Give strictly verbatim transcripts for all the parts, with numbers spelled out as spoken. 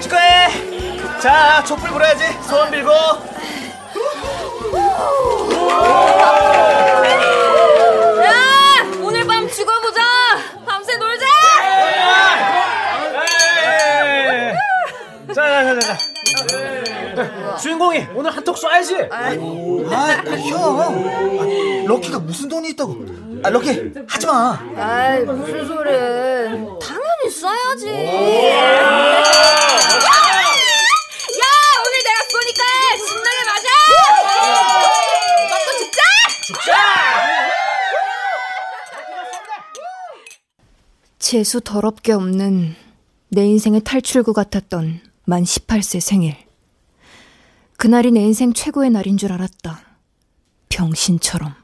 생일 축하해. 자, 촛불 불어야지. 소원 빌고. 야, 오늘 밤 죽어보자. 밤새 놀자. 자, 자, 자, 자. 주인공이 오늘 한턱 쏴야지. 아, 형, 럭키가 무슨 돈이 있다고. 아, 럭키 하지마. 아, 무슨 소리. 당연히 쏴야지. 야, 오늘 내가 쏘니까 신나게 맞아. 먹고 죽자. 죽자. 재수 더럽게 없는 내 인생의 탈출구 같았던 만 열여덟 세 생일. 그날이 내 인생 최고의 날인 줄 알았다. 병신처럼.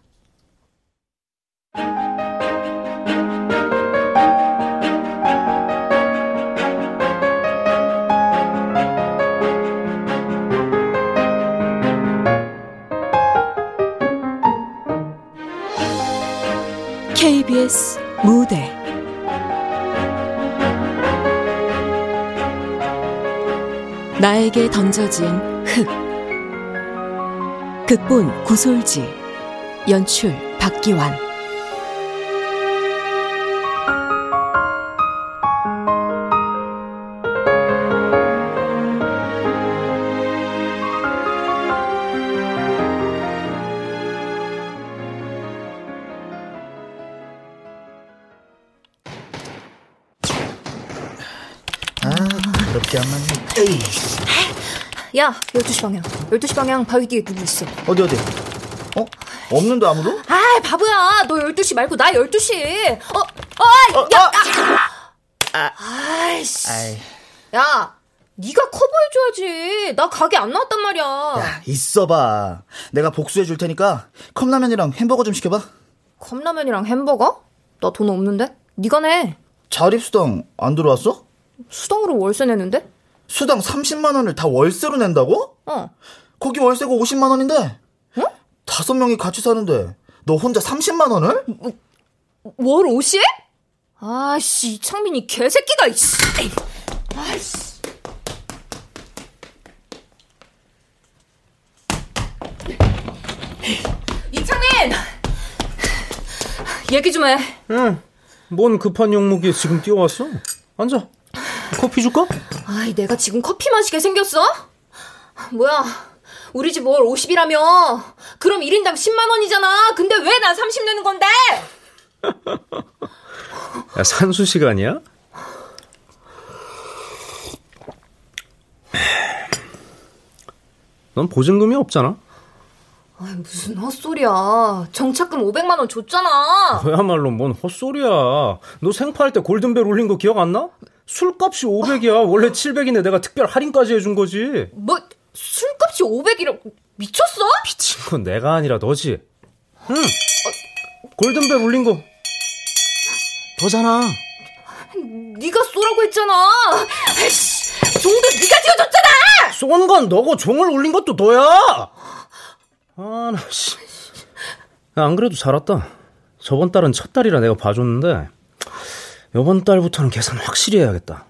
케이비에스 무대 나에게 던져진 흙. 극본 구솔지, 연출 박기환. 아, 그렇게 안 맞네. 야, 열두 시 방향. 열두 시 방향 바위 뒤에 누구 있어? 어디, 어디? 어? 없는데, 아무도? 아이, 바보야. 너 열두 시 말고 나 열두 시. 어, 어, 어 야, 어. 아, 아. 아이씨. 아이. 야, 네가 커버해줘야지. 나 가게 안 나왔단 말이야. 야, 있어봐. 내가 복수해줄 테니까 컵라면이랑 햄버거 좀 시켜봐. 컵라면이랑 햄버거? 나 돈 없는데? 네가 내. 자립수당 안 들어왔어? 수당으로 월세 내는데? 수당 삼십만 원을 다 월세로 낸다고? 어. 거기 월세가 오십만 원인데. 응? 다섯 명이 같이 사는데 너 혼자 삼십만 원을? 뭐, 월 오십? 아씨, 이창민이 개새끼가. 이씨. 아씨. 이창민! 얘기 좀 해. 응. 뭔 급한 영목이 지금 뛰어왔어? 앉아. 커피 줄까? 아이, 내가 지금 커피 마시게 생겼어? 뭐야, 우리 집 월 오십이라며. 그럼 일 인당 십만 원이잖아. 근데 왜 나 삼십 내는 건데? 야, 산수 시간이야? 넌 보증금이 없잖아. 아이, 무슨 헛소리야. 정착금 오백만 원 줬잖아. 그야말로 뭔 헛소리야. 너 생파할 때 골든벨 울린 거 기억 안 나? 술값이 오백이야. 어? 원래 칠백인데 내가 특별 할인까지 해준 거지. 뭐? 술값이 오백이라고? 미쳤어? 미친 건 내가 아니라 너지. 응. 어? 골든벨 울린 거 너잖아. 네가 쏘라고 했잖아. 에이씨, 종도 네가 지어줬잖아. 쏜 건 너고 종을 울린 것도 너야. 아, 나 씨. 안 그래도 잘 왔다. 저번 달은 첫 달이라 내가 봐줬는데 요번 달부터는 계산 확실히 해야겠다.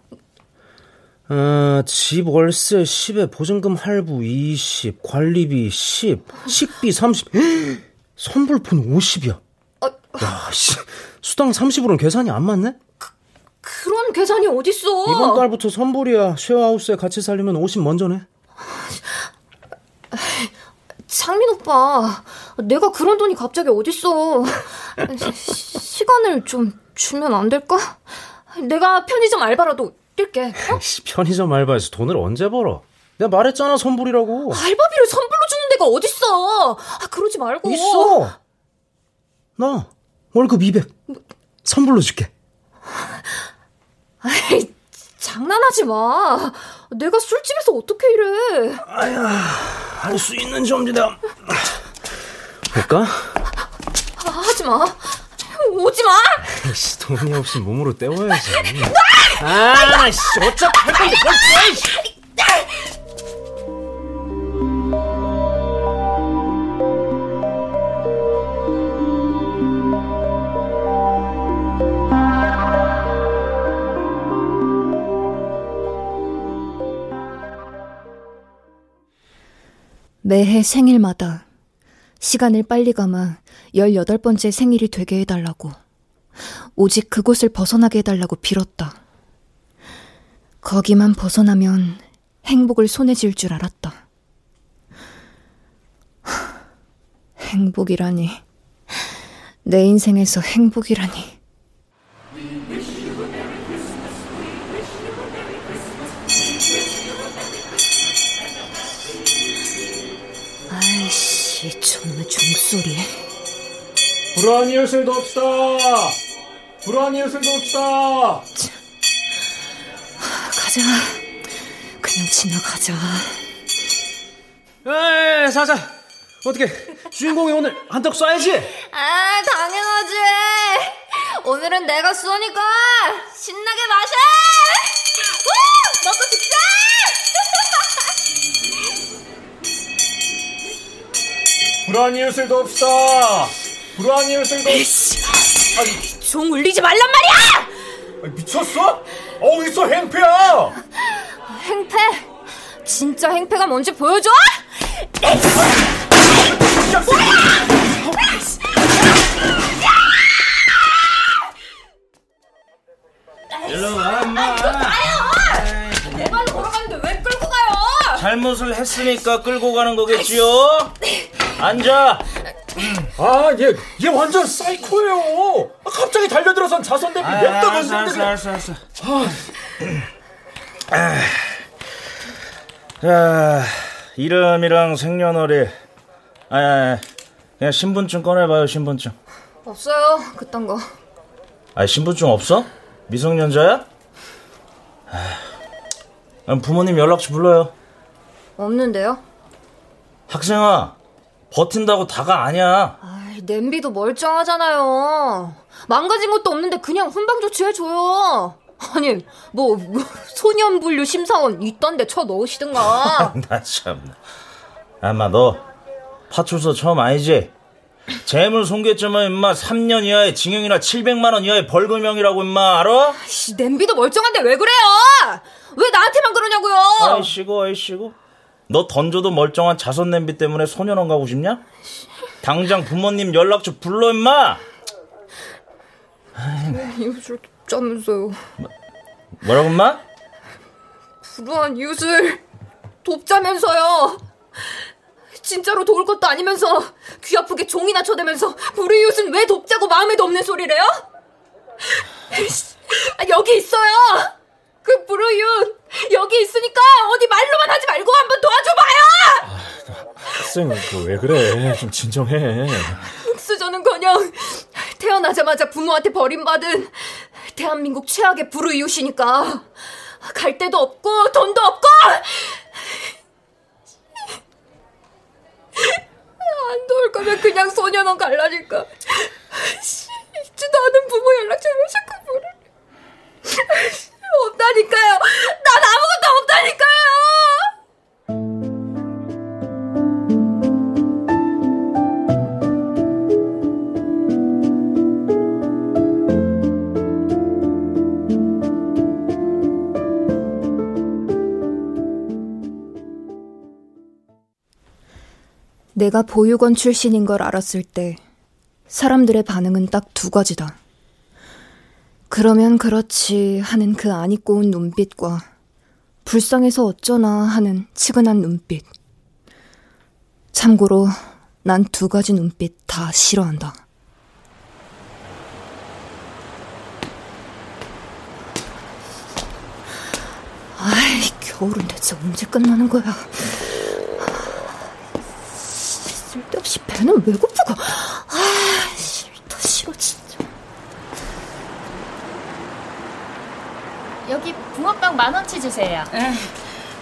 어, 집 월세 십에 보증금 할부 이십, 관리비 십, 식비 삼십, 헉! 선불폰 오십이야. 아, 야, 씨, 수당 삼십으로는 계산이 안 맞네? 그, 그런 계산이 어딨어. 이번 달부터 선불이야. 쉐어하우스에 같이 살려면 오십 먼저 내. 창민 오빠, 내가 그런 돈이 갑자기 어딨어. 시, 시간을 좀... 주면 안 될까? 내가 편의점 알바라도 뛸게. 어? 편의점 알바에서 돈을 언제 벌어? 내가 말했잖아, 선불이라고. 알바비를 선불로 주는 데가 어딨어. 아, 그러지 말고. 있어. 나 월급 이백 뭐... 선불로 줄게. 아이, 장난하지 마. 내가 술집에서 어떻게 이래. 아야, 할 수 있는지 없지. 내가 볼까? 아, 하지 마. 오지마! 에이씨, 돈이 없이 몸으로 때워야지. 아, 씨, 어차피 할 건데 뭘 떼! 매해 생일마다 시간을 빨리 감아 열여덟 번째 생일이 되게 해달라고, 오직 그곳을 벗어나게 해달라고 빌었다. 거기만 벗어나면 행복을 손에 쥘 줄 알았다. 행복이라니, 내 인생에서 행복이라니. 아이씨, 저놈의 종소리. 불안이 요술도 없다. 불안이 요술도 없다. 참. 가자. 그냥 지나가자. 에이, 자자. 어떻게 주인공이 오늘 한턱 쏴야지. 아, 당연하지. 오늘은 내가 쏘니까 신나게 마셔. 우! 먹고 죽자. 불안이 요술도 없다. 불안이 요술도. 에이씨, 종 울리지 말란 말이야. 미쳤어? 어디서 행패야? 행패? 진짜 행패가 뭔지 보여줘? 일로 와, 엄마. 내 발로 걸어가는데 왜 끌고 가요? 잘못을 했으니까 끌고 가는 거겠지요? 앉아. 아, 얘, 얘 완전 사이코예요. 아, 갑자기 달려들어선 자선 대비 냅다 건드리네. 알았어, 알았어, 알았어. 아, 자, 이름이랑 생년월일. 아, 야, 야, 신분증 꺼내봐요, 신분증. 없어요, 그딴 거. 아, 신분증 없어? 미성년자야? 아, 부모님 연락처 불러요. 없는데요? 학생아, 버틴다고 다가 아니야. 아이, 냄비도 멀쩡하잖아요. 망가진 것도 없는데 그냥 훈방 조치해줘요. 아니, 뭐, 뭐 소년분류 심사원 있던데 쳐 넣으시든가. 나 참나. 아마 너 파출소 처음 아니지? 재물 손괴죄면 인마 삼 년 이하의 징역이나 칠백만 원 이하의 벌금형이라고 인마 알아? 아이씨, 냄비도 멀쩡한데 왜 그래요? 왜 나한테만 그러냐고요? 아이씨고 아이씨고. 너 던져도 멀쩡한 자선 냄비 때문에 소년원 가고 싶냐? 당장 부모님 연락처 불러 임마. 이웃을 돕자면서요. 뭐, 뭐라고 임마? 불우한 이웃을 돕자면서요. 진짜로 도울 것도 아니면서 귀 아프게 종이나 쳐대면서 불의 이웃은 왜 돕자고 마음에도 없는 소리래요? 여기 있어요. 그 불우이웃 여기 있으니까 어디 말로만 하지 말고 한번 도와줘봐요. 아, 학생 그 왜 그래, 좀 진정해. 흑수저는커녕 태어나자마자 부모한테 버림받은 대한민국 최악의 불우이웃이니까 갈 데도 없고 돈도 없고 안 도울 거면 그냥 소년원 갈라니까 잊지도 않은 부모 연락처를 자꾸 부르래. 없다니까요. 난 아무것도 없다니까요. 내가 보육원 출신인 걸 알았을 때 사람들의 반응은 딱 두 가지다. 그러면 그렇지 하는 그 안 입고 온 눈빛과 불쌍해서 어쩌나 하는 치근한 눈빛. 참고로 난 두 가지 눈빛 다 싫어한다. 아이, 겨울은 대체 언제 끝나는 거야? 쓸데없이 배는 왜 고프고. 아, 싫다 싫어 진짜. 여기 붕어빵 만 원치 주세요. 응.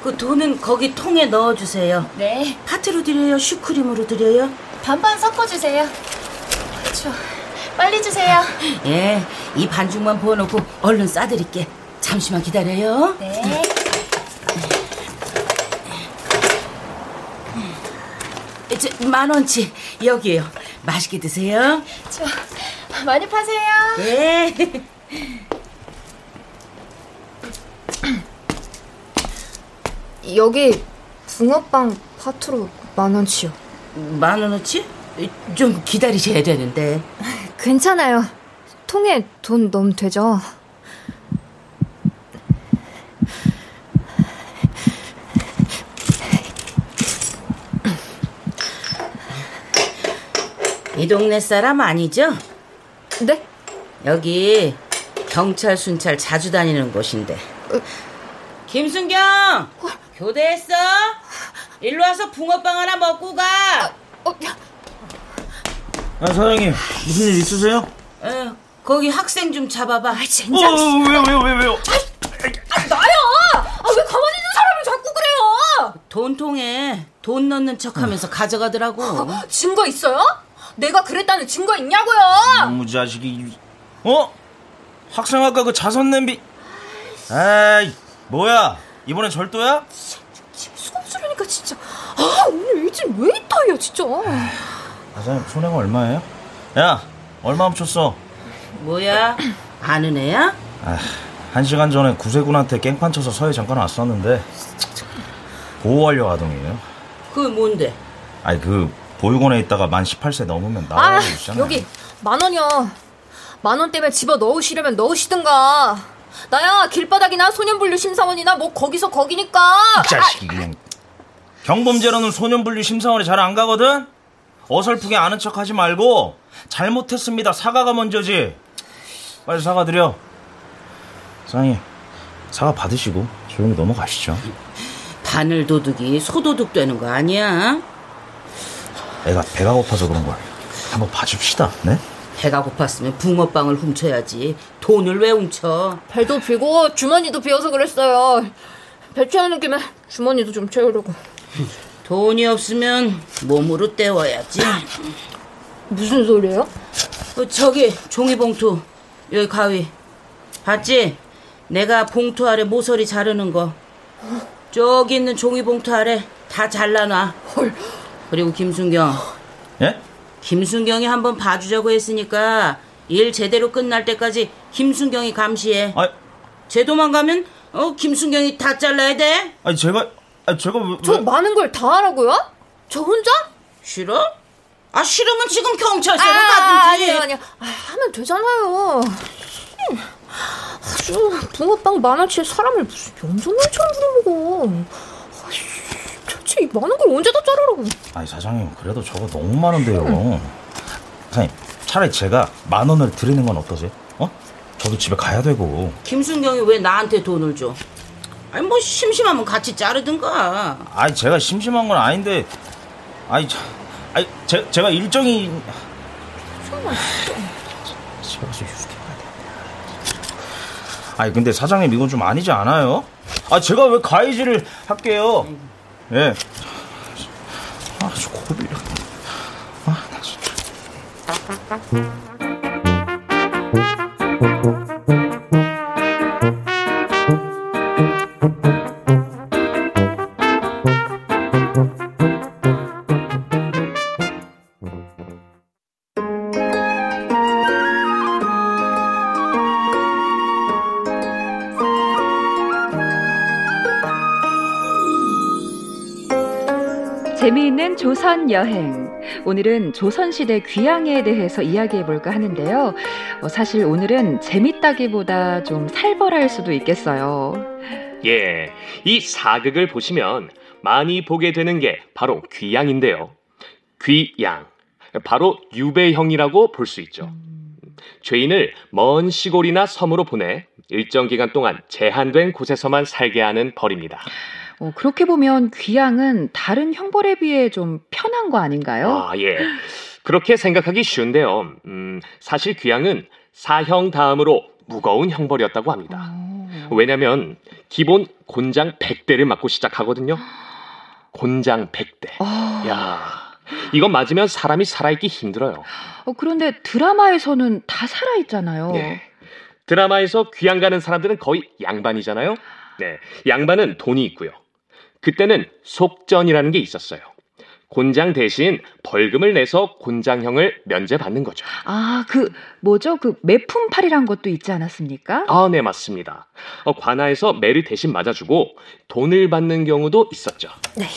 그 돈은 거기 통에 넣어주세요. 네. 파트로 드려요? 슈크림으로 드려요? 반반 섞어주세요. 그렇죠. 빨리 주세요. 예, 이 반죽만 부어놓고 얼른 싸드릴게. 잠시만 기다려요. 네. 네. 저, 만 원치 여기에요. 맛있게 드세요. 저, 많이 파세요. 네. 여기 붕어빵 파트로 만 원치요. 만 원어치? 좀 기다리셔야 되는데. 괜찮아요. 통에 돈 넣으면 되죠. 이 동네 사람 아니죠? 네? 여기 경찰 순찰 자주 다니는 곳인데. 어. 김순경! 어. 교대했어? 일로 와서 붕어빵 하나 먹고 가. 어. 어. 아, 사장님 무슨 일 있으세요? 에, 거기 학생 좀 잡아봐. 아, 젠장. 어, 어, 왜요 왜요 왜요 왜요? 아, 나야. 아, 왜 가만히 있는 사람을 자꾸 그래요? 돈통에 돈 넣는 척하면서 어. 가져가더라고. 어, 증거 있어요? 내가 그랬다는 증거 있냐고요? 너무 자식이. 어? 학생 아까 그 자선 냄비. 에이, 뭐야? 이번엔 절도야? 수업 수료니까 진짜. 아, 오늘 일진 왜 이따위야 진짜. 과장님, 손해가 얼마예요? 야, 얼마 훔쳤어? 뭐야? 아는 애야? 아, 한 시간 전에 구세군한테 깽판 쳐서 서해 잠깐 왔었는데 보호하려고 하더니요. 그게 뭔데? 아니, 그 보육원에 있다가 만 십팔 세 넘으면 나와야 되잖아요. 아, 여기 만 원이요. 만 원 때문에 집어 넣으시려면 넣으시든가. 나야 길바닥이나 소년분류 심사원이나 뭐 거기서 거기니까. 이 자식이 그냥. 경범죄로는 소년분류 심사원이 잘 안 가거든? 어설프게 아는 척하지 말고 잘못했습니다 사과가 먼저지. 빨리 사과드려. 사장님, 사과 받으시고 조용히 넘어가시죠. 바늘 도둑이 소도둑 되는 거 아니야? 애가 배가 고파서 그런 걸 한번 봐줍시다. 네? 배가 고팠으면 붕어빵을 훔쳐야지. 돈을 왜 훔쳐? 배도 비고 주머니도 비어서 그랬어요. 배 채우는 김에 주머니도 좀 채우려고. 돈이 없으면 몸으로 때워야지. 무슨 소리예요? 어, 저기 종이봉투. 여기 가위. 봤지? 내가 봉투 아래 모서리 자르는 거. 저기 있는 종이봉투 아래 다 잘라놔. 헐. 그리고 김순경. 예? 김순경이 한번 봐주자고 했으니까 일 제대로 끝날 때까지 김순경이 감시해. 아, 쟤 도망가면 어 김순경이 다 잘라야 돼. 아니 제가. 아, 제가 왜, 왜... 저 많은 걸 다 하라고요? 저 혼자? 싫어? 아, 싫으면 지금 경찰서로 가든지. 아니요, 아니요. 아, 하면 되잖아요. 아주 붕어빵 만원치에 사람을 무슨 염소물처럼 부려먹어. 도대체 이 많은 걸 언제 다 자르라고. 아니, 사장님, 그래도 저거 너무 많은데요. 음. 사장님, 차라리 제가 만 원을 드리는 건 어떠세요? 어? 저도 집에 가야 되고. 김순경이 왜 나한테 돈을 줘? 아니, 뭐 심심하면 같이 자르든가. 아니, 제가 심심한 건 아닌데. 아니, 저, 아니 제, 제가 일정이 정말 집에 가서 유숙해야 돼. 아니, 근데 사장님 이건 좀 아니지 않아요? 아, 제가 왜 가위질을 할게요. 예. 네. 아, 저 고비. 아, 나 진짜. 재미있는 조선 여행. 오늘은 조선시대 귀향에 대해서 이야기해볼까 하는데요. 어, 사실 오늘은 재밌다기보다 좀 살벌할 수도 있겠어요. 예, 이 사극을 보시면 많이 보게 되는 게 바로 귀향인데요. 귀양, 바로 유배형이라고 볼 수 있죠. 죄인을 먼 시골이나 섬으로 보내 일정 기간 동안 제한된 곳에서만 살게 하는 벌입니다. 어, 그렇게 보면 귀양은 다른 형벌에 비해 좀 편한 거 아닌가요? 아, 예. 그렇게 생각하기 쉬운데요. 음, 사실 귀양은 사형 다음으로 무거운 형벌이었다고 합니다. 오. 왜냐면 기본 곤장 백 대를 맞고 시작하거든요. 곤장 백 대. 오. 야, 이건 맞으면 사람이 살아있기 힘들어요. 어, 그런데 드라마에서는 다 살아있잖아요. 예. 드라마에서 귀양 가는 사람들은 거의 양반이잖아요. 네, 양반은 돈이 있고요. 그때는 속전이라는 게 있었어요. 곤장 대신 벌금을 내서 곤장형을 면제받는 거죠. 아, 그 뭐죠? 그 매품팔이란 것도 있지 않았습니까? 아, 네, 맞습니다. 어, 관아에서 매를 대신 맞아주고 돈을 받는 경우도 있었죠. 네.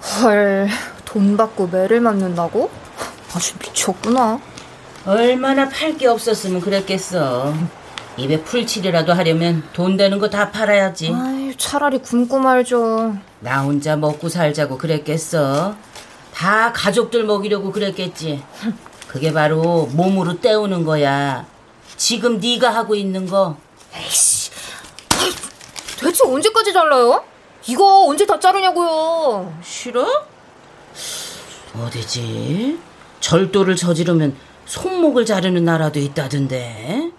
헐, 돈 받고 매를 맞는다고? 아주 미쳤구나. 얼마나 팔 게 없었으면 그랬겠어. 입에 풀칠이라도 하려면 돈 되는 거 다 팔아야지. 아유, 차라리 굶고 말죠. 나 혼자 먹고 살자고 그랬겠어. 다 가족들 먹이려고 그랬겠지. 그게 바로 몸으로 때우는 거야. 지금 네가 하고 있는 거. 에이씨, 아유, 대체 언제까지 잘라요? 이거 언제 다 자르냐고요. 싫어? 어디지? 절도를 저지르면 손목을 자르는 나라도 있다던데.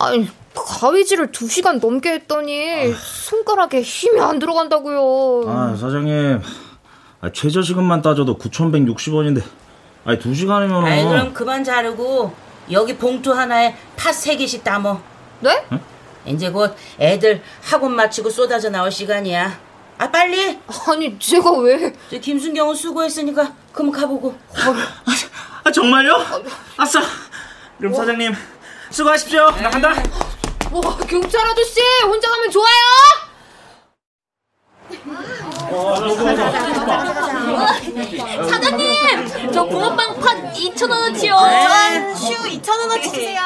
아니, 가위질을 두 시간 넘게 했더니 손가락에 힘이 안 들어간다고요. 아, 사장님, 아, 최저시급만 따져도 구천백육십 원인데 아니 두 시간이면. 아니, 그럼 그만 자르고 여기 봉투 하나에 팥 세 개씩 담어. 네? 응? 이제 곧 애들 학원 마치고 쏟아져 나올 시간이야. 아, 빨리. 아니, 제가 왜. 저 김순경은 수고했으니까 그만 가보고. 아, 아 정말요? 아싸. 그럼 뭐? 사장님 수고하십시오. 나 간다. 와, 경찰 아저씨 혼자 가면 좋아요. 사장님, 저 붕어빵 팥 이천 원어치요. 슈 이천 원어치 주세요.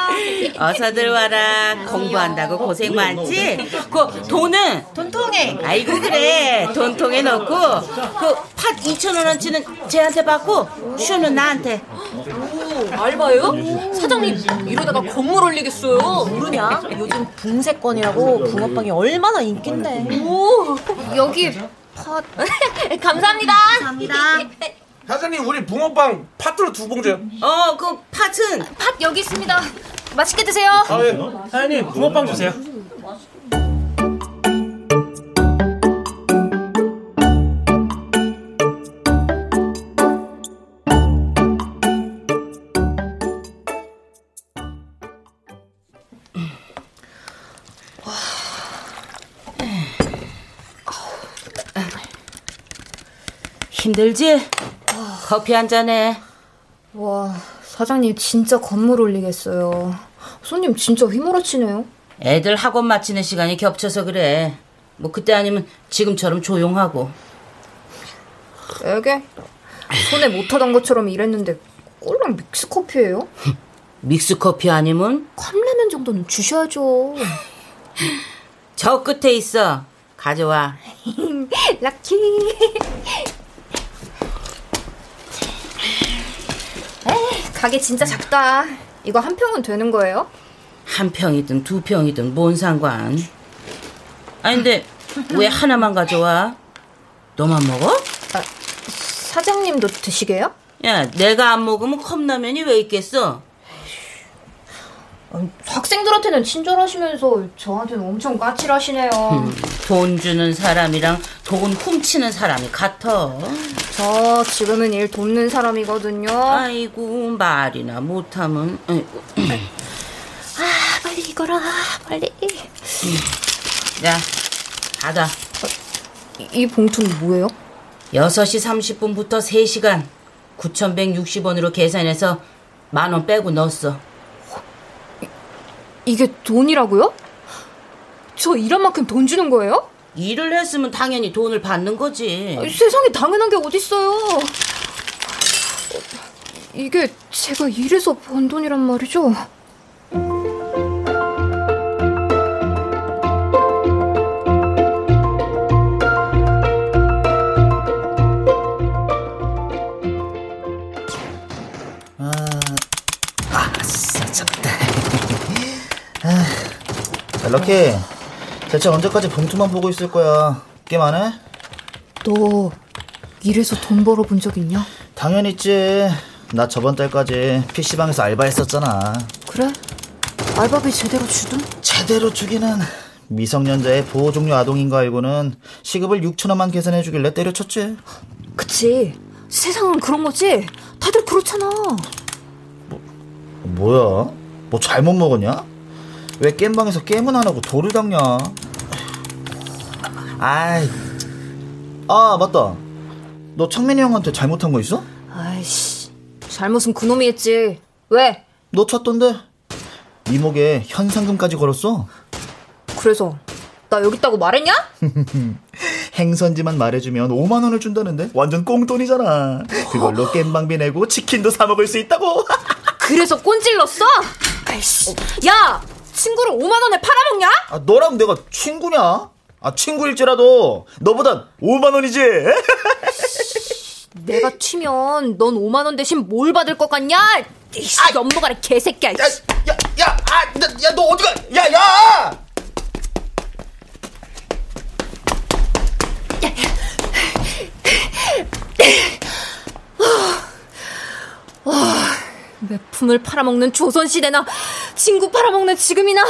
어서들 와라. 공부한다고 고생 많지? 그 돈은 돈통에. 아이고 그래, 돈통에 넣고 그 팥 이천 원어치는 쟤한테 받고 슈는 나한테. 알바요? 사장님, 이러다가 건물 올리겠어요. 모르냐? 요즘 붕세권이라고 붕어빵이 얼마나 인기인데. 오, 여기 팥. 감사합니다. 감사합니다. 사장님, 우리 붕어빵 팥으로 두 봉지요. 어, 그 팥은 팥 여기 있습니다. 맛있게 드세요. 아, 예. 사장님, 붕어빵 주세요. 힘들지? 와. 커피 한 잔해. 와, 사장님 진짜 건물 올리겠어요. 손님 진짜 휘몰아치네요. 애들 학원 마치는 시간이 겹쳐서 그래. 뭐 그때 아니면 지금처럼 조용하고. 애게? 손에 못하던 것처럼 일했는데 꼴랑 믹스커피예요? 믹스커피 아니면? 컵라면 정도는 주셔야죠. 저 끝에 있어. 가져와. 럭키. 가게 진짜 작다. 이거 한 평은 되는 거예요? 한 평이든 두 평이든 뭔 상관. 아니, 근데 왜 하나만 가져와? 너만 먹어? 아, 사장님도 드시게요? 야, 내가 안 먹으면 컵라면이 왜 있겠어? 학생들한테는 친절하시면서 저한테는 엄청 까칠하시네요. 음, 돈 주는 사람이랑 돈 훔치는 사람이 같아. 저 지금은 일 돕는 사람이거든요. 아이고, 말이나 못하면. 아이고. 아, 빨리 이거라, 빨리. 야, 받아. 이 봉투는 뭐예요? 여섯 시 삼십 분부터 세 시간 구천백육십 원으로 계산해서 만 원 빼고 넣었어. 이게 돈이라고요? 저 일한 만큼 돈 주는 거예요? 일을 했으면 당연히 돈을 받는 거지. 세상에 당연한 게 어딨어요. 이게 제가 일해서 번 돈이란 말이죠. 럭키, 대체 언제까지 봉투만 보고 있을 거야? 게임 안 해? 너 일해서 돈 벌어본 적 있냐? 당연히 있지. 나 저번 달까지 피씨방에서 알바했었잖아. 그래? 알바비 제대로 주든? 제대로 주기는. 미성년자의 보호종료 아동인 거 알고는 시급을 육천 원만 계산해 주길래 때려쳤지. 그치, 세상은 그런 거지. 다들 그렇잖아. 뭐, 뭐야? 뭐 잘못 먹었냐? 왜 게임방에서 게임은 안 하고 돌을 닦냐? 아이, 아 맞다. 너 창민이 형한테 잘못한 거 있어? 아이씨, 잘못은 그놈이 했지. 왜? 너 찾던데. 이목에 현상금까지 걸었어. 그래서 나 여기 있다고 말했냐? 행선지만 말해주면 오만 원을 준다는데 완전 꽁돈이잖아. 그걸로 깸방비 내고 치킨도 사 먹을 수 있다고. 그래서 꼰질렀어? 아이씨. 야, 친구를 오만 원에 팔아먹냐? 아, 너랑 내가 친구냐? 아, 친구일지라도 너보단 오만 원이지. 내가 튀면 넌 오만 원 대신 뭘 받을 것 같냐? 이씨, 연보가네 개새끼야. 야, 야, 야, 아, 야, 야, 너 어디가? 야, 야! 야, 야. 와, 매품을 팔아먹는 조선시대나 친구 팔아먹는 지금이나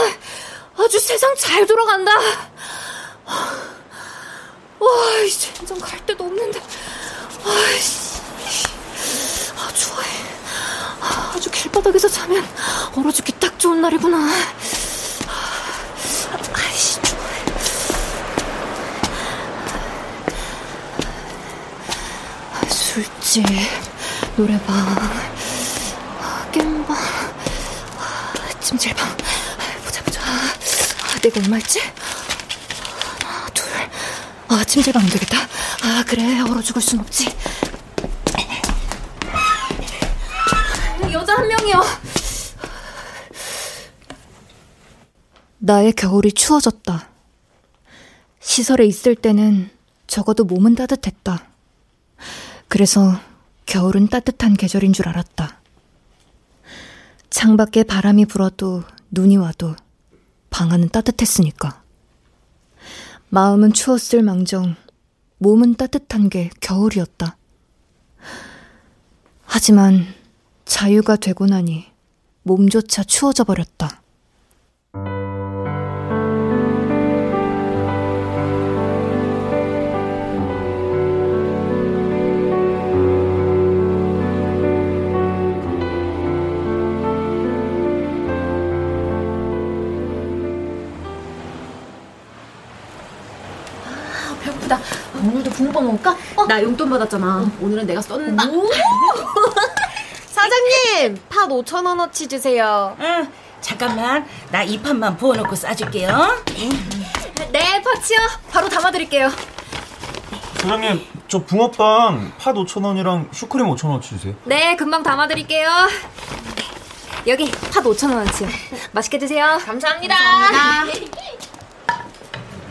아주 세상 잘 돌아간다. 와, 이제 인정 갈 데도 없는데. 아이씨, 아, 좋아해. 아, 아주 길바닥에서 자면 얼어 죽기 딱 좋은 날이구나. 아, 아이씨, 좋아해. 아, 술집, 노래방, 아, 겜방, 아, 찜질방. 아, 보자, 보자. 아, 내가 얼마였지? 하나, 둘. 아, 찜질방 안 되겠다. 아, 그래, 얼어 죽을 순 없지. 여자 한 명이요. 나의 겨울이 추워졌다. 시설에 있을 때는 적어도 몸은 따뜻했다. 그래서 겨울은 따뜻한 계절인 줄 알았다. 창밖에 바람이 불어도 눈이 와도 방 안은 따뜻했으니까. 마음은 추웠을 망정 몸은 따뜻한 게 겨울이었다. 하지만 자유가 되고 나니 몸조차 추워져 버렸다. 아, 배고프다. 오늘도 붕어빵 먹을까? 어? 나 용돈 받았잖아. 어. 오늘은 내가 쏜다. 사장님, 팥 오천 원어치 주세요. 응, 잠깐만. 나 이 팥만 부어놓고 싸줄게요. 네, 팥이요. 바로 담아드릴게요. 사장님, 저 붕어빵 팥 오천 원이랑 슈크림 오천 원어치 주세요. 네, 금방 담아드릴게요. 여기 팥 오천 원어치요. 맛있게 드세요. 감사합니다. 감사합니다.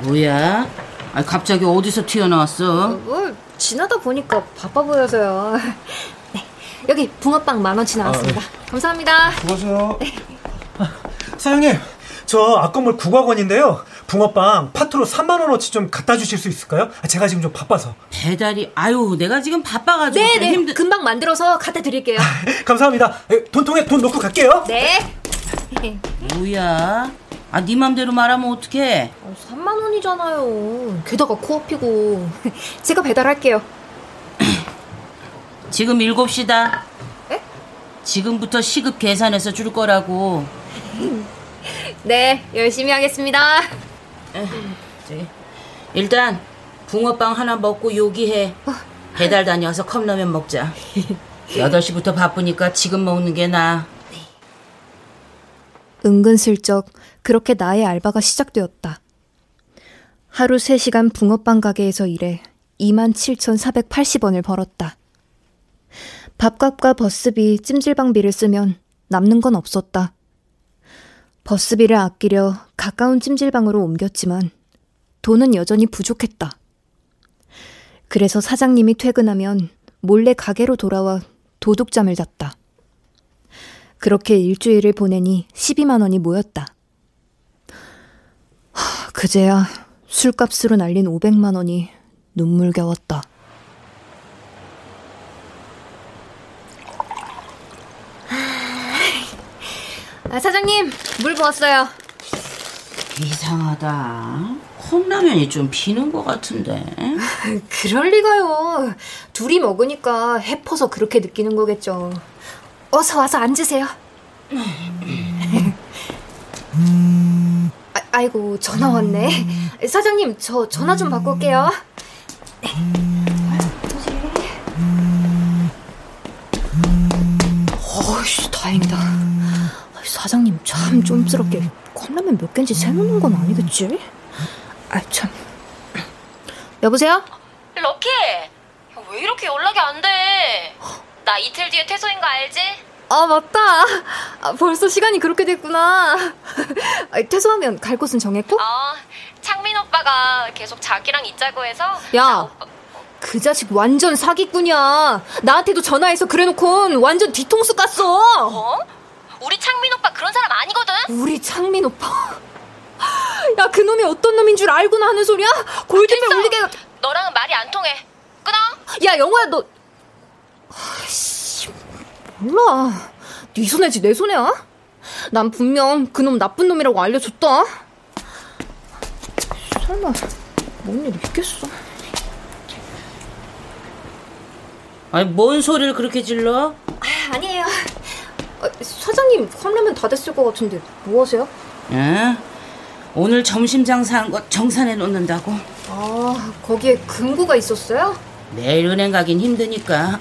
뭐야? 아, 갑자기 어디서 튀어나왔어? 어, 지나다 보니까 바빠 보여서요. 네, 여기 붕어빵 만 원치 나왔습니다. 아, 네. 감사합니다. 수고하세요. 네. 아, 사장님, 저 압건물 국악원인데요. 붕어빵 파트로 삼만 원어치 좀 갖다 주실 수 있을까요? 제가 지금 좀 바빠서. 배달이, 아유, 내가 지금 바빠가지고. 네네, 힘들... 금방 만들어서 갖다 드릴게요. 아, 감사합니다. 돈통에 돈 넣고 갈게요. 네. 뭐야? 아, 네 맘대로 말하면 어떡해? 삼만 원이잖아요. 게다가 코앞이고. 제가 배달할게요. 지금 일곱 시다. 에? 지금부터 시급 계산해서 줄 거라고. 네, 열심히 하겠습니다. 저기, 일단 붕어빵 하나 먹고 요기해. 배달 다녀서 컵라면 먹자. 여덟 시부터 바쁘니까 지금 먹는 게 나아. 은근슬쩍 그렇게 나의 알바가 시작되었다. 하루 세 시간 붕어빵 가게에서 일해 이만 칠천사백팔십 원을 벌었다. 밥값과 버스비, 찜질방비를 쓰면 남는 건 없었다. 버스비를 아끼려 가까운 찜질방으로 옮겼지만 돈은 여전히 부족했다. 그래서 사장님이 퇴근하면 몰래 가게로 돌아와 도둑잠을 잤다. 그렇게 일주일을 보내니 십이만 원이 모였다. 하, 그제야 술값으로 날린 오백만 원이 눈물겨웠다. 아, 사장님, 물 부었어요. 이상하다. 컵라면이 좀 비는 것 같은데. 그럴 리가요. 둘이 먹으니까 해퍼서 그렇게 느끼는 거겠죠. 어서 와서 앉으세요. 음... 아, 아이고, 전화 왔네. 사장님, 저 전화 좀 받고 올게요. 어이씨, 다행이다. 사장님 참 쫌스럽게 컵라면 몇 개인지 세놓는 건 아니겠지? 아이 참. 여보세요? 럭키! 왜 이렇게 연락이 안 돼? 나 이틀 뒤에 퇴소인 거 알지? 아 맞다. 아, 벌써 시간이 그렇게 됐구나. 퇴소하면 갈 곳은 정했고? 아 창민 오빠가 계속 자기랑 있자고 해서. 야, 오빠... 그 자식 완전 사기꾼이야. 나한테도 전화해서 그래놓곤 완전 뒤통수 깠어. 어? 우리 창민 오빠 그런 사람 아니거든? 우리 창민 오빠? 야, 그 놈이 어떤 놈인 줄 알고나 하는 소리야? 골든벨 아, 울리게. 너랑은 말이 안 통해. 끊어. 야, 영호야, 너. 아씨, 몰라. 네 손해지 내 손해야? 난 분명 그놈 나쁜 놈이라고 알려줬다. 설마 뭔 일 있겠어? 아니, 뭔 소리를 그렇게 질러? 아, 아니에요. 아, 사장님 화내면 다 됐을 것 같은데 뭐 하세요? 예? 오늘 점심 장사한 거 정산해 놓는다고. 아, 거기에 금고가 있었어요? 내일 은행 가긴 힘드니까. 아,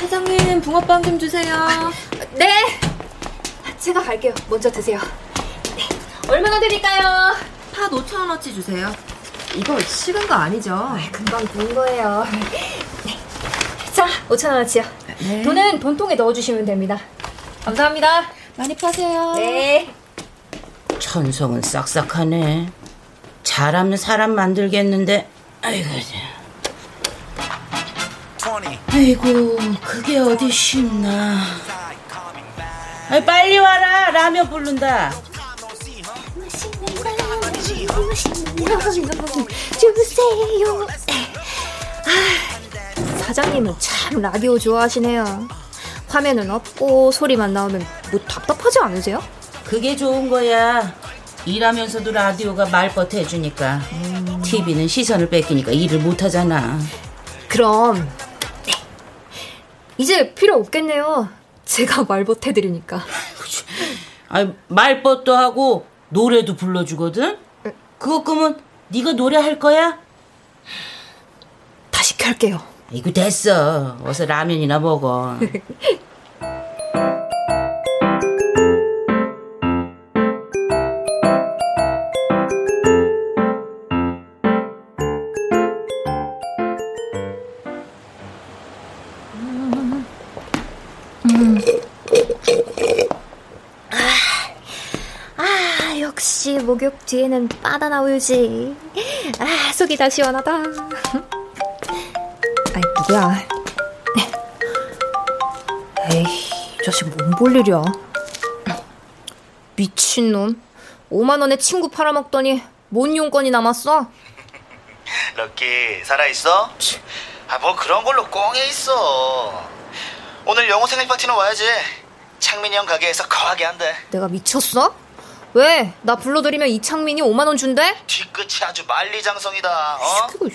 사장님 붕어빵 좀 주세요. 아, 네, 제가 갈게요. 먼저 드세요. 네. 얼마나 드릴까요? 팥 오천 원어치 주세요. 이거 식은 거 아니죠? 아, 금방 구운 거예요. 네. 자, 오천 원어치요. 네. 돈은 돈통에 넣어주시면 됩니다. 감사합니다. 많이 파세요. 네. 천성은 싹싹하네. 잘하는 사람 만들겠는데. 아이고, 아이고, 그게 어디 쉽나. 아이, 빨리 와라. 라면 부른다. 주세요. 아, 사장님은 참 라디오 좋아하시네요. 화면은 없고 소리만 나오면 뭐 답답하지 않으세요? 그게 좋은 거야. 일하면서도 라디오가 말버릇 해주니까. 음. 티비는 시선을 뺏기니까 일을 못하잖아. 그럼 이제 필요 없겠네요. 제가 말버릇 해드리니까. 아니, 말버릇도 하고 노래도 불러주거든? 그거 끄면 네가 노래할 거야? 다시 켤게요. 이거 됐어. 어서 라면이나 먹어. 음. 음. 아, 아, 역시 목욕 뒤에는 바나나 우유지. 아, 속이 다 시원하다. 야, 에이, 이 자식 뭔 볼 일이야. 미친놈. 오만 원에 친구 팔아먹더니 뭔 용건이 남았어? 럭키 살아있어? 아, 뭐 그런 걸로 꽁에 있어. 오늘 영호 생일 파티는 와야지. 창민이 형 가게에서 거하게 한대. 내가 미쳤어? 왜? 나 불러드리면 이창민이 오만 원 준대? 뒤끝이 아주 만리장성이다. 어? 그거...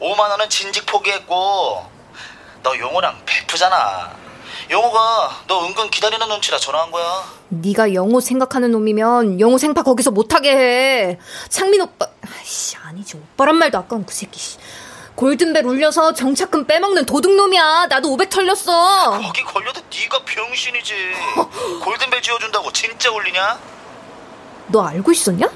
오만 원은 진즉 포기했고, 너 용호랑 베프잖아. 용호가 너 은근 기다리는 눈치라 전화한 거야. 네가 영호 생각하는 놈이면 영호 생파 거기서 못하게 해. 창민 오빠 아이씨, 아니지 오빠란 말도 아까운 그 새끼. 골든벨 울려서 정착금 빼먹는 도둑놈이야. 나도 오백 털렸어. 거기 걸려도 네가 병신이지. 골든벨 지어준다고 진짜 울리냐? 너 알고 있었냐?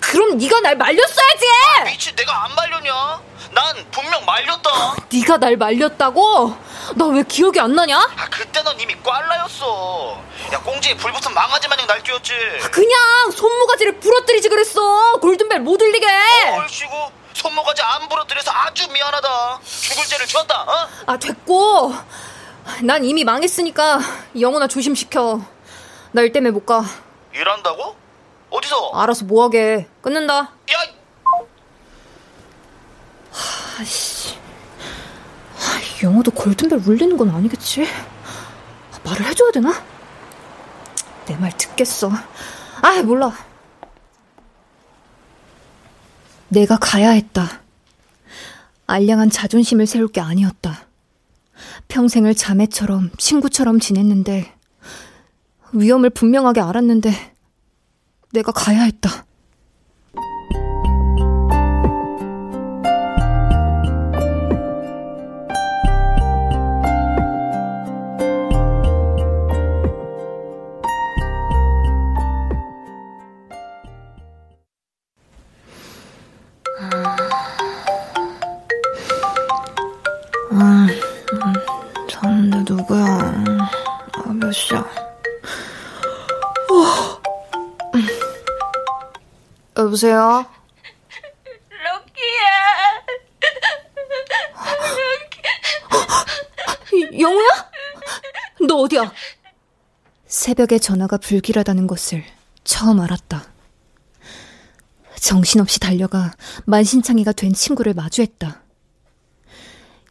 그럼 네가 날 말렸어야지. 아, 미치, 내가 안 말렸냐? 난 분명 말렸다. 아, 네가 날 말렸다고? 나 왜 기억이 안 나냐? 아, 그때 넌 이미 꽐라였어. 야, 꽁지에 불 붙은 망아지 마냥 날뛰었지. 아, 그냥 손모가지를 부러뜨리지 그랬어. 골든벨 못 울리게. 어, 얼씨구, 손모가지 안 부러뜨려서 아주 미안하다. 죽을 죄를 지었다. 어? 아, 됐고. 난 이미 망했으니까 영혼아 조심시켜. 나 일 때문에 못 가. 일한다고? 어디서? 알아서 뭐하게. 끊는다. 야! 하, 씨. 하, 영어도 골든벨 울리는 건 아니겠지? 말을 해줘야 되나? 내 말 듣겠어. 아, 몰라. 내가 가야 했다. 알량한 자존심을 세울 게 아니었다. 평생을 자매처럼, 친구처럼 지냈는데, 위험을 분명하게 알았는데, 내가 가야 했다. 여보세요? 로키야. 로키. 영우야? 너 어디야? 새벽에 전화가 불길하다는 것을 처음 알았다. 정신없이 달려가 만신창이가 된 친구를 마주했다.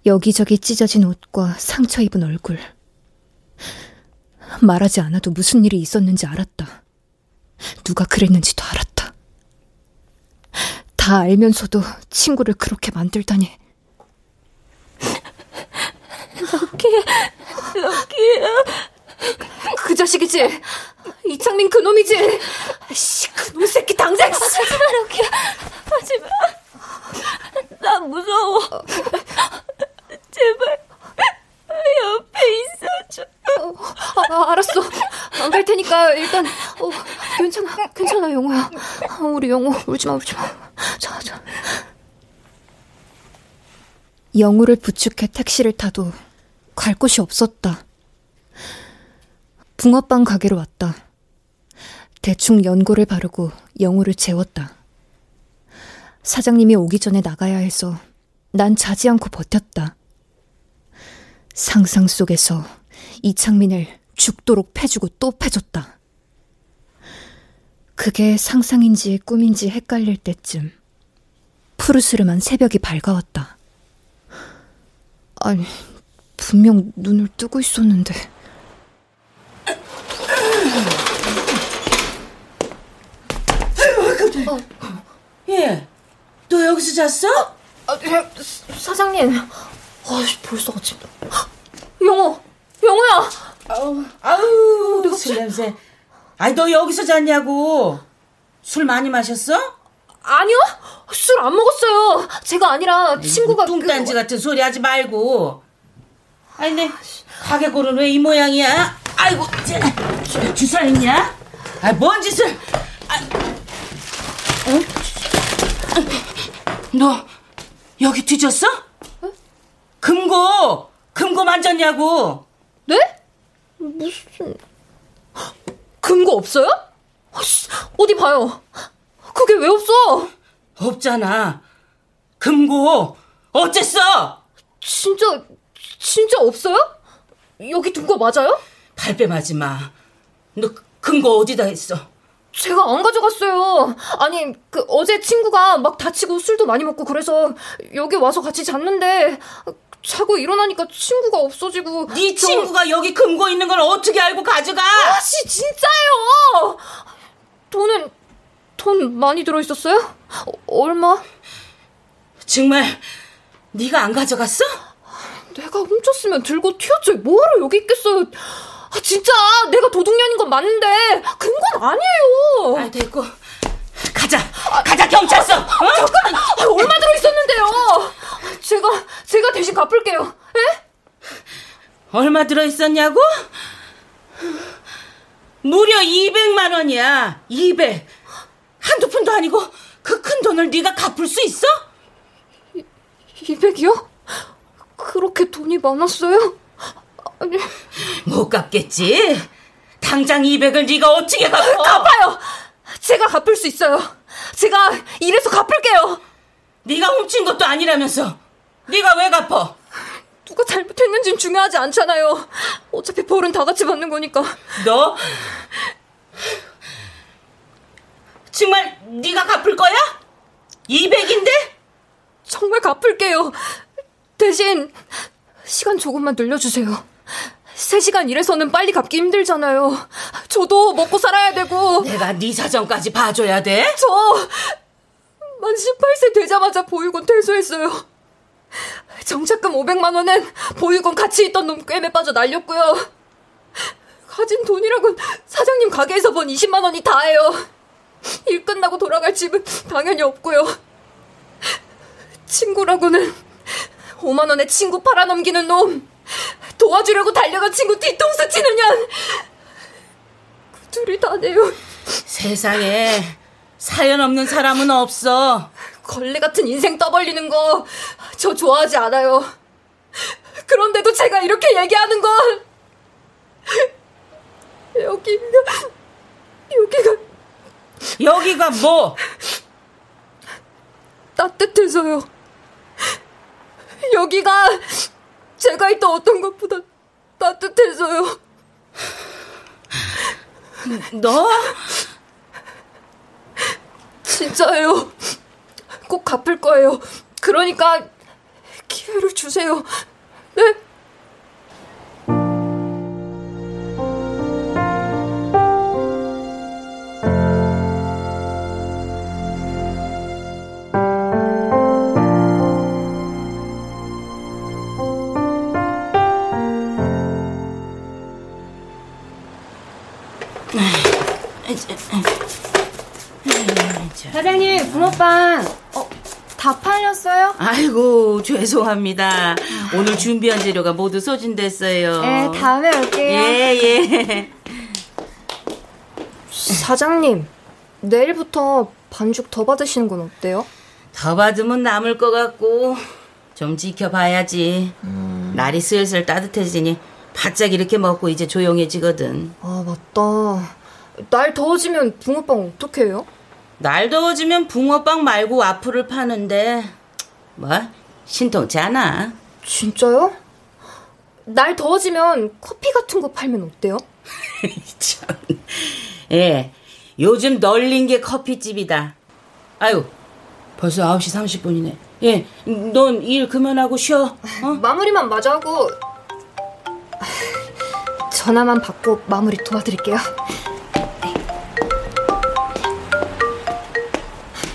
여기저기 찢어진 옷과 상처 입은 얼굴. 말하지 않아도 무슨 일이 있었는지 알았다. 누가 그랬는지도 알았다. 다 알면서도 친구를 그렇게 만들다니. 럭키, 럭키. 그 자식이지? 이창민 그놈이지? 씨, 그놈 새끼 당장. 하지마, 럭키야. 하지마. 나 무서워. 제발 옆에 있어줘. 어, 아, 알았어. 안 갈 테니까 일단. 어, 괜찮아, 괜찮아, 영호야. 우리 영호 울지마, 울지마. 자, 자. 영호를 부축해 택시를 타도 갈 곳이 없었다. 붕어빵 가게로 왔다. 대충 연고를 바르고 영호를 재웠다. 사장님이 오기 전에 나가야 해서 난 자지 않고 버텼다. 상상 속에서 이창민을 죽도록 패주고 또 패줬다. 그게 상상인지 꿈인지 헷갈릴 때쯤 푸르스름한 새벽이 밝아왔다. 아니, 분명 눈을 뜨고 있었는데. 어. 예, 너 여기서 잤어? 아, 사장님. 아이씨, 벌써 아침이다. 영호! 영호야! 아우, 아우, 너 술 냄새. 아니, 너 여기서 잤냐고. 술 많이 마셨어? 아니요, 술 안 먹었어요. 제가 아니라 친구가. 뚱딴지 같은 소리 하지 말고. 아니, 내 가게 고른 왜 이 모양이야? 아이고, 주사 있냐? 아, 뭔 짓을. 아, 응? 너 여기 뒤졌어? 금고! 금고 만졌냐고! 네? 무슨... 금고 없어요? 어디 봐요. 그게 왜 없어? 없잖아. 금고 어쨌어? 진짜... 진짜 없어요? 여기 둔 거 맞아요? 발뺌하지 마. 너 금고 어디다 했어? 제가 안 가져갔어요. 아니, 그 어제 친구가 막 다치고 술도 많이 먹고 그래서 여기 와서 같이 잤는데... 자고 일어나니까 친구가 없어지고. 네 저... 친구가 여기 금고 있는 걸 어떻게 알고 가져가? 아씨, 진짜예요. 돈은 돈 많이 들어있었어요? 어, 얼마? 정말 네가 안 가져갔어? 내가 훔쳤으면 들고 튀었지 뭐하러 여기 있겠어요. 아, 진짜 내가 도둑년인 건 맞는데 금고는 아니에요. 아, 됐고 가자. 아, 가자 경찰서. 아, 어? 잠깐. 아, 얼마 들어있었는데요? 제가 제가 대신 갚을게요. 에? 얼마 들어있었냐고? 무려 이백만 원이야. 이백. 한두 푼도 아니고 그 큰 돈을 네가 갚을 수 있어? 이, 이백이요? 그렇게 돈이 많았어요? 아니, 못 갚겠지. 당장 이백을 네가 어떻게 갚아? 갚아요. 제가 갚을 수 있어요. 제가 이래서 갚을게요. 네가 훔친 것도 아니라면서 네가 왜 갚아? 누가 잘못했는지는 중요하지 않잖아요. 어차피 벌은 다 같이 받는 거니까. 너? 정말 네가 갚을 거야? 이백인데? 정말 갚을게요. 대신 시간 조금만 늘려주세요. 세 시간 일해서는 빨리 갚기 힘들잖아요. 저도 먹고 살아야 되고. 내가 네 사정까지 봐줘야 돼? 저... 만 열여덟 세 되자마자 보육원 퇴소했어요. 정착금 오백만 원은 보육원 같이 있던 놈 꿰매 빠져 날렸고요. 가진 돈이라곤 사장님 가게에서 번 이십만 원이 다예요. 일 끝나고 돌아갈 집은 당연히 없고요. 친구라고는 오만 원에 친구 팔아넘기는 놈, 도와주려고 달려간 친구 뒤통수 치는 년, 그 둘이 다네요. 세상에 사연 없는 사람은 없어. 걸레 같은 인생 떠벌리는 거 저 좋아하지 않아요. 그런데도 제가 이렇게 얘기하는 건 여기가 여기가 여기가 뭐? 따뜻해서요. 여기가 제가 있던 어떤 것보다 따뜻해서요. 너? 진짜예요. 꼭 갚을 거예요. 그러니까 기회를 주세요. 네? 사장님, 붕어빵 어, 다 팔렸어요? 아이고, 죄송합니다. 오늘 준비한 재료가 모두 소진됐어요. 네, 다음에 올게요. 예, 예. 사장님, 내일부터 반죽 더 받으시는 건 어때요? 더 받으면 남을 것 같고 좀 지켜봐야지. 음. 날이 슬슬 따뜻해지니 바짝 이렇게 먹고 이제 조용해지거든. 아, 맞다. 날 더워지면 붕어빵 어떻게 해요? 날 더워지면 붕어빵 말고 와플을 파는데 뭐? 신통치 않아. 진짜요? 날 더워지면 커피 같은 거 팔면 어때요? 참. 예, 요즘 널린 게 커피집이다. 아유, 벌써 아홉 시 삼십 분이네. 예, 넌 일 그만하고 쉬어. 어? 마무리만 마저 하고 전화만 받고 마무리 도와드릴게요.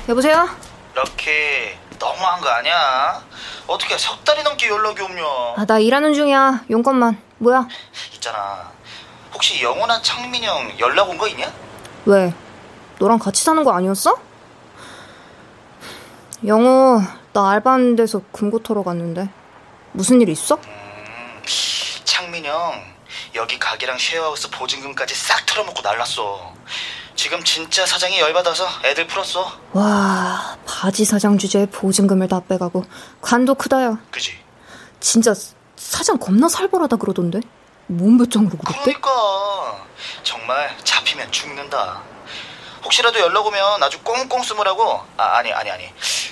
여보세요? 럭키, 너무한 거 아니야? 어떻게 석 달이 넘게 연락이 없냐? 아, 나 일하는 중이야. 용건만. 뭐야? 있잖아, 혹시 영호나 창민이 형 연락 온 거 있냐? 왜? 너랑 같이 사는 거 아니었어? 영호, 나 알바하는 데서 금고 털어 갔는데 무슨 일 있어? 음, 창민이 형 여기 가게랑 쉐어하우스 보증금까지 싹 털어먹고 날랐어. 지금 진짜 사장이 열받아서 애들 풀었어. 와, 바지 사장 주제에 보증금을 다 빼가고 관도 크다야. 그지? 진짜 사장 겁나 살벌하다 그러던데. 몸배짱으로 그랬대? 그러니까 정말 잡히면 죽는다. 혹시라도 연락 오면 아주 꽁꽁 숨으라고. 아, 아니 아니 아니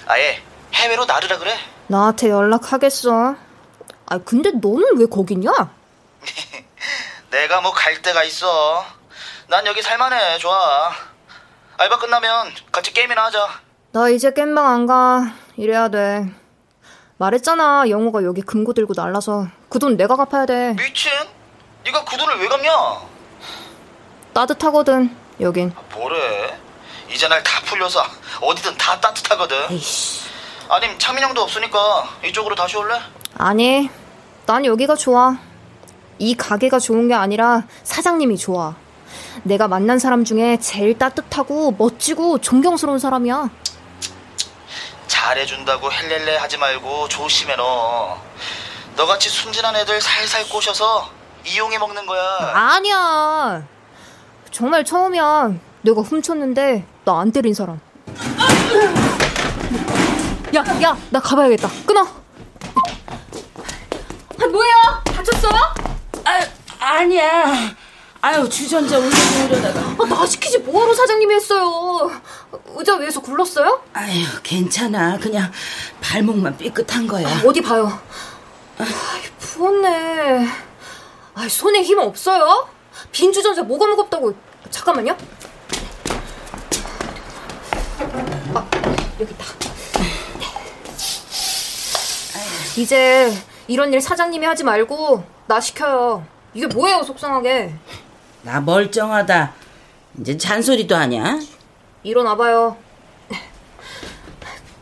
아예 해외로 나르라 그래. 나한테 연락하겠어? 아, 근데 너는 왜 거기 있냐? 내가 뭐 갈 데가 있어. 난 여기 살만해. 좋아. 알바 끝나면 같이 게임이나 하자. 나 이제 게임방 안 가. 이래야 돼. 말했잖아, 영호가 여기 금고 들고 날라서 그 돈 내가 갚아야 돼. 미친? 네가 그 돈을 왜 갚냐? 따뜻하거든 여긴. 아, 뭐래? 이제 날 다 풀려서 어디든 다 따뜻하거든. 에이씨. 아님 창민 형도 없으니까 이쪽으로 다시 올래? 아니, 난 여기가 좋아. 이 가게가 좋은 게 아니라 사장님이 좋아. 내가 만난 사람 중에 제일 따뜻하고 멋지고 존경스러운 사람이야. 잘해준다고 헬렐레 하지 말고 조심해. 너 너같이 순진한 애들 살살 꼬셔서 이용해 먹는 거야. 아니야, 정말 처음이야. 내가 훔쳤는데 나 안 때린 사람. 야, 야, 나 가봐야겠다. 끊어. 아, 뭐야? 다쳤어? 아, 아니야. 아유, 주전자 올려놓으려다가. 아, 나 시키지 뭐하러 사장님이 했어요. 의자 위에서 굴렀어요? 아유, 괜찮아. 그냥 발목만 삐끗한 거야. 아, 어디 봐요. 아, 부었네. 아, 손에 힘 없어요? 빈 주전자 뭐가 무겁다고. 잠깐만요. 아, 여기 있다. 이제 이런 일 사장님이 하지 말고 나 시켜요. 이게 뭐예요, 속상하게. 나 멀쩡하다. 이제 잔소리도 하냐? 일어나봐요.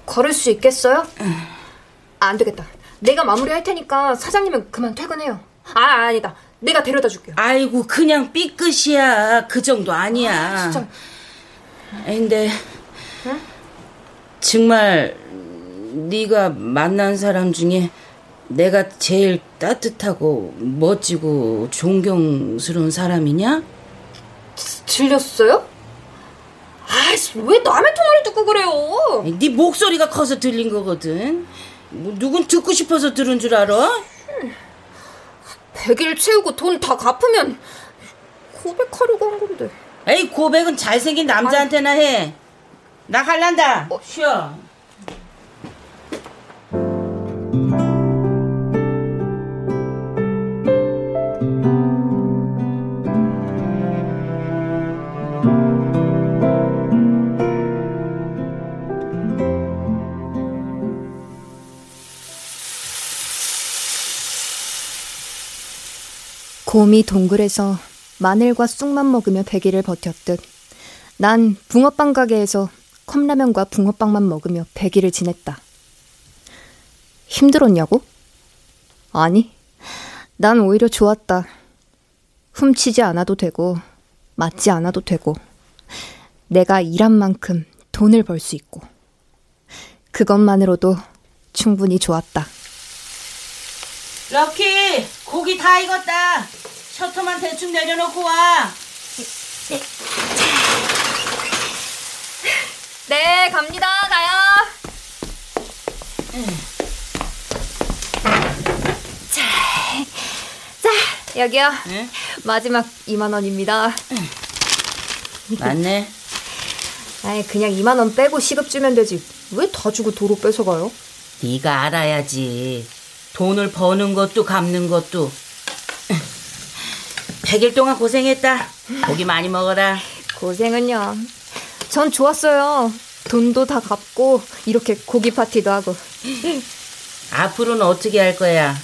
걸을 수 있겠어요? 아, 안 되겠다. 내가 마무리할 테니까 사장님은 그만 퇴근해요. 아, 아니다. 내가 데려다 줄게요. 아이고, 그냥 삐끗이야. 그 정도 아니야. 아, 진짜. 근데 응? 정말 네가 만난 사람 중에 내가 제일 따뜻하고 멋지고 존경스러운 사람이냐? 들렸어요? 아이씨, 왜 남의 통화를 듣고 그래요? 네 목소리가 커서 들린 거거든. 뭐, 누군 듣고 싶어서 들은 줄 알아? 백일 채우고 돈 다 갚으면 고백하려고 한 건데. 에이, 고백은 잘생긴 남자한테나 해. 나 갈란다. 어, 쉬어. 곰이 동굴에서 마늘과 쑥만 먹으며 배기를 버텼듯 난 붕어빵 가게에서 컵라면과 붕어빵만 먹으며 배기를 지냈다. 힘들었냐고? 아니, 난 오히려 좋았다. 훔치지 않아도 되고 맞지 않아도 되고 내가 일한 만큼 돈을 벌 수 있고 그것만으로도 충분히 좋았다. 럭키, 고기 다 익었다. 셔터만 대충 내려놓고 와. 네, 네 갑니다. 가요. 자, 자 여기요. 응? 마지막 이만 원입니다. 응. 맞네. 아이, 그냥 이만 원 빼고 시급 주면 되지. 왜 다 주고 도로 뺏어가요? 네가 알아야지. 돈을 버는 것도 갚는 것도. 백 일 동안 고생했다. 고기 많이 먹어라. 고생은요. 전 좋았어요. 돈도 다 갚고 이렇게 고기 파티도 하고. 앞으로는 어떻게 할 거야?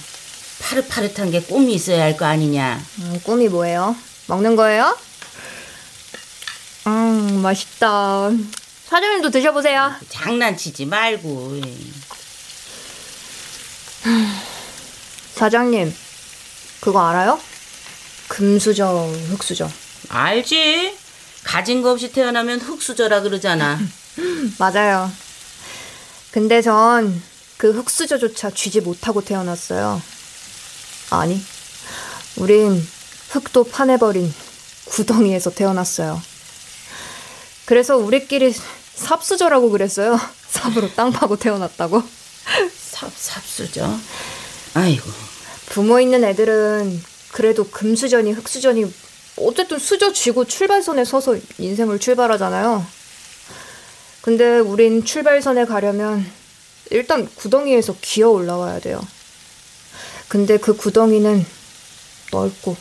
파릇파릇한 게 꿈이 있어야 할 거 아니냐. 음, 꿈이 뭐예요? 먹는 거예요? 음, 맛있다. 사장님도 드셔보세요. 장난치지 말고. 사장님, 그거 알아요? 금수저, 흑수저. 알지. 가진 거 없이 태어나면 흑수저라 그러잖아. 맞아요. 근데 전 그 흑수저조차 쥐지 못하고 태어났어요. 아니, 우린 흙도 파내버린 구덩이에서 태어났어요. 그래서 우리끼리 삽수저라고 그랬어요. 삽으로 땅 파고 태어났다고. 삽, 삽수저? 아이고. 부모 있는 애들은 그래도 금수저니 흑수저니 어쨌든 수저 쥐고 출발선에 서서 인생을 출발하잖아요. 근데 우린 출발선에 가려면 일단 구덩이에서 기어 올라와야 돼요. 근데 그 구덩이는 넓고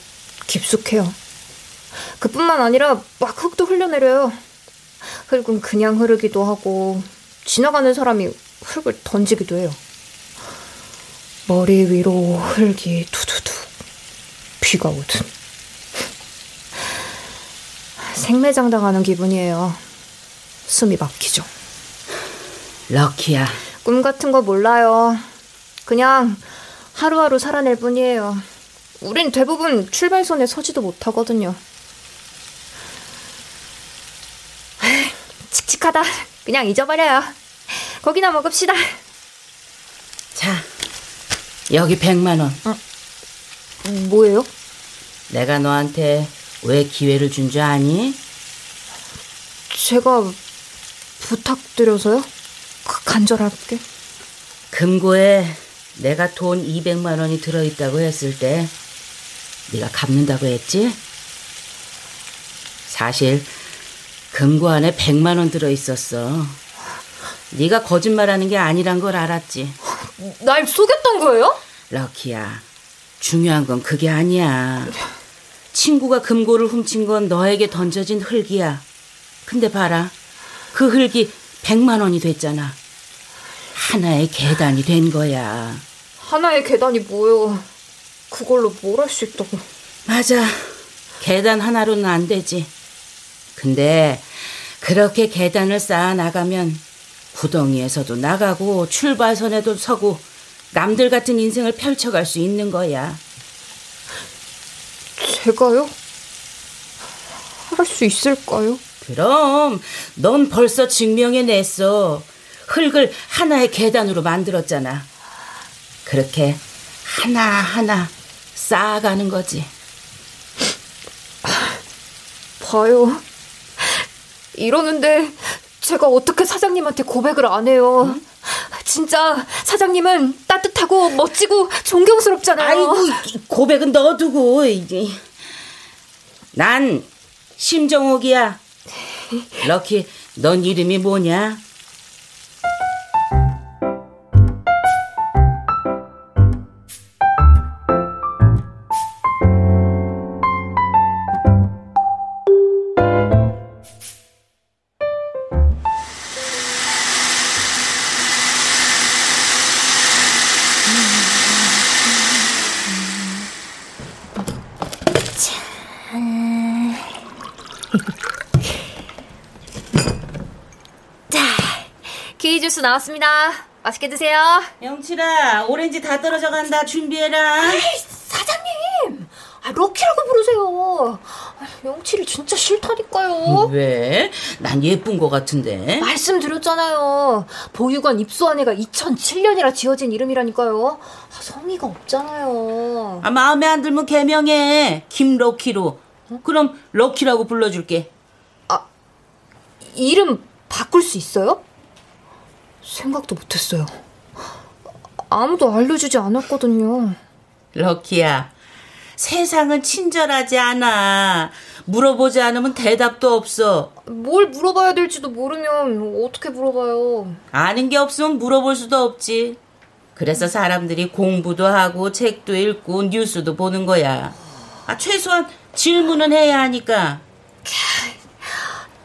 깊숙해요. 그뿐만 아니라 막 흙도 흘려내려요. 흙은 그냥 흐르기도 하고 지나가는 사람이 흙을 던지기도 해요. 머리 위로 흙이 두두두 비가 오듯. 생매장당하는 기분이에요. 숨이 막히죠. 럭키야, 꿈 같은 거 몰라요. 그냥 하루하루 살아낼 뿐이에요. 우린 대부분 출발선에 서지도 못하거든요. 칙칙하다. 그냥 잊어버려요. 고기나 먹읍시다. 자, 여기 백만 원. 어, 뭐예요? 내가 너한테 왜 기회를 준 줄 아니? 제가 부탁드려서요? 간절하게? 금고에 내가 돈 이백만 원이 들어있다고 했을 때 네가 갚는다고 했지? 사실 금고 안에 백만 원 들어있었어. 네가 거짓말하는 게 아니란 걸 알았지. 날 속였던 거예요? 럭키야, 중요한 건 그게 아니야. 친구가 금고를 훔친 건 너에게 던져진 흙이야. 근데 봐라, 그 흙이 백만 원이 됐잖아. 하나의 계단이 된 거야. 하나의 계단이 뭐요? 그걸로 뭘 할 수 있다고. 맞아, 계단 하나로는 안 되지. 근데 그렇게 계단을 쌓아 나가면 구덩이에서도 나가고 출발선에도 서고 남들 같은 인생을 펼쳐갈 수 있는 거야. 제가요? 할 수 있을까요? 그럼 넌 벌써 증명해냈어. 흙을 하나의 계단으로 만들었잖아. 그렇게 하나하나 쌓아가는 거지. 봐요, 이러는데 제가 어떻게 사장님한테 고백을 안 해요? 응? 진짜 사장님은 따뜻하고 멋지고 존경스럽잖아요. 아이고, 고백은 넣어두고. 난 심정옥이야. 럭키, 넌 이름이 뭐냐? 키위주스 나왔습니다. 맛있게 드세요. 영칠아, 오렌지 다 떨어져 간다. 준비해라. 에이, 사장님, 아, 럭키라고 부르세요. 영칠이 진짜 싫다니까요. 왜? 난 예쁜 거 같은데. 말씀드렸잖아요. 보육원 입소한 애가 이천칠 년이라 지어진 이름이라니까요. 아, 성의가 없잖아요. 아, 마음에 안 들면 개명해. 김럭키로. 어? 그럼 럭키라고 불러줄게. 아, 이름 바꿀 수 있어요? 생각도 못했어요. 아무도 알려주지 않았거든요. 럭키야, 세상은 친절하지 않아. 물어보지 않으면 대답도 없어. 뭘 물어봐야 될지도 모르면 어떻게 물어봐요. 아는 게 없으면 물어볼 수도 없지. 그래서 사람들이 공부도 하고 책도 읽고 뉴스도 보는 거야. 아, 최소한 질문은 해야 하니까.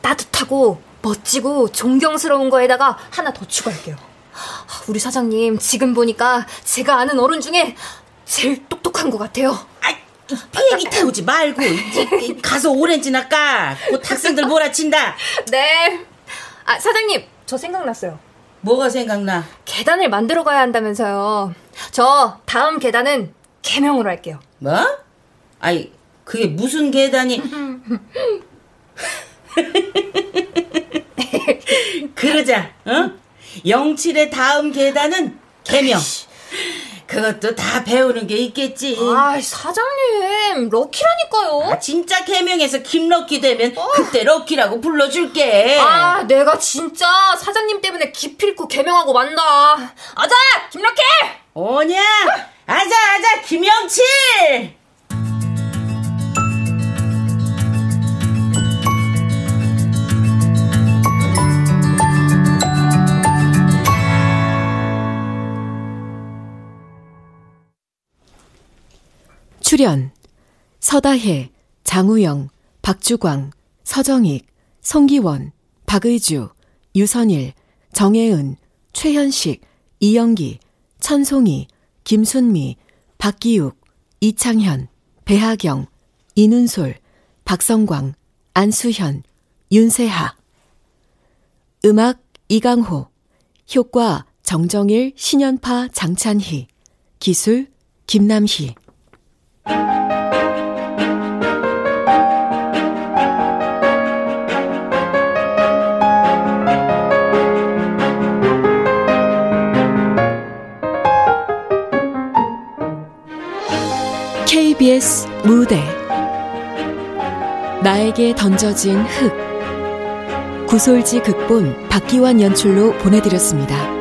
따뜻하고 멋지고 존경스러운 거에다가 하나 더 추가할게요. 우리 사장님 지금 보니까 제가 아는 어른 중에 제일 똑똑한 것 같아요. 아이, 비행기 태우지 말고 가서 오렌지나 까. 곧 학생들 몰아친다. 네. 아, 사장님, 저 생각났어요. 뭐가 생각나? 계단을 만들어 가야 한다면서요. 저 다음 계단은 개명으로 할게요. 뭐? 아이, 그게 무슨 계단이... 그러자, 어? 영칠의 다음 계단은 개명. 그것도 다 배우는 게 있겠지. 아, 사장님, 럭키라니까요. 아, 진짜 개명해서 김럭키 되면 어. 그때 럭키라고 불러줄게. 아, 내가 진짜 사장님 때문에 기필코 개명하고 만다. 아자, 김럭키. 오냐, 아자 아자 김영칠. 출연 서다혜, 장우영, 박주광, 서정익, 송기원, 박의주, 유선일, 정혜은, 최현식, 이영기, 천송이, 김순미, 박기욱, 이창현, 배하경, 이눈솔, 박성광, 안수현, 윤세하. 음악 이강호, 효과 정정일, 신연파, 장찬희, 기술 김남희. 케이비에스 무대 나에게 던져진 흙, 구솔지 극본 박기환 연출로 보내드렸습니다.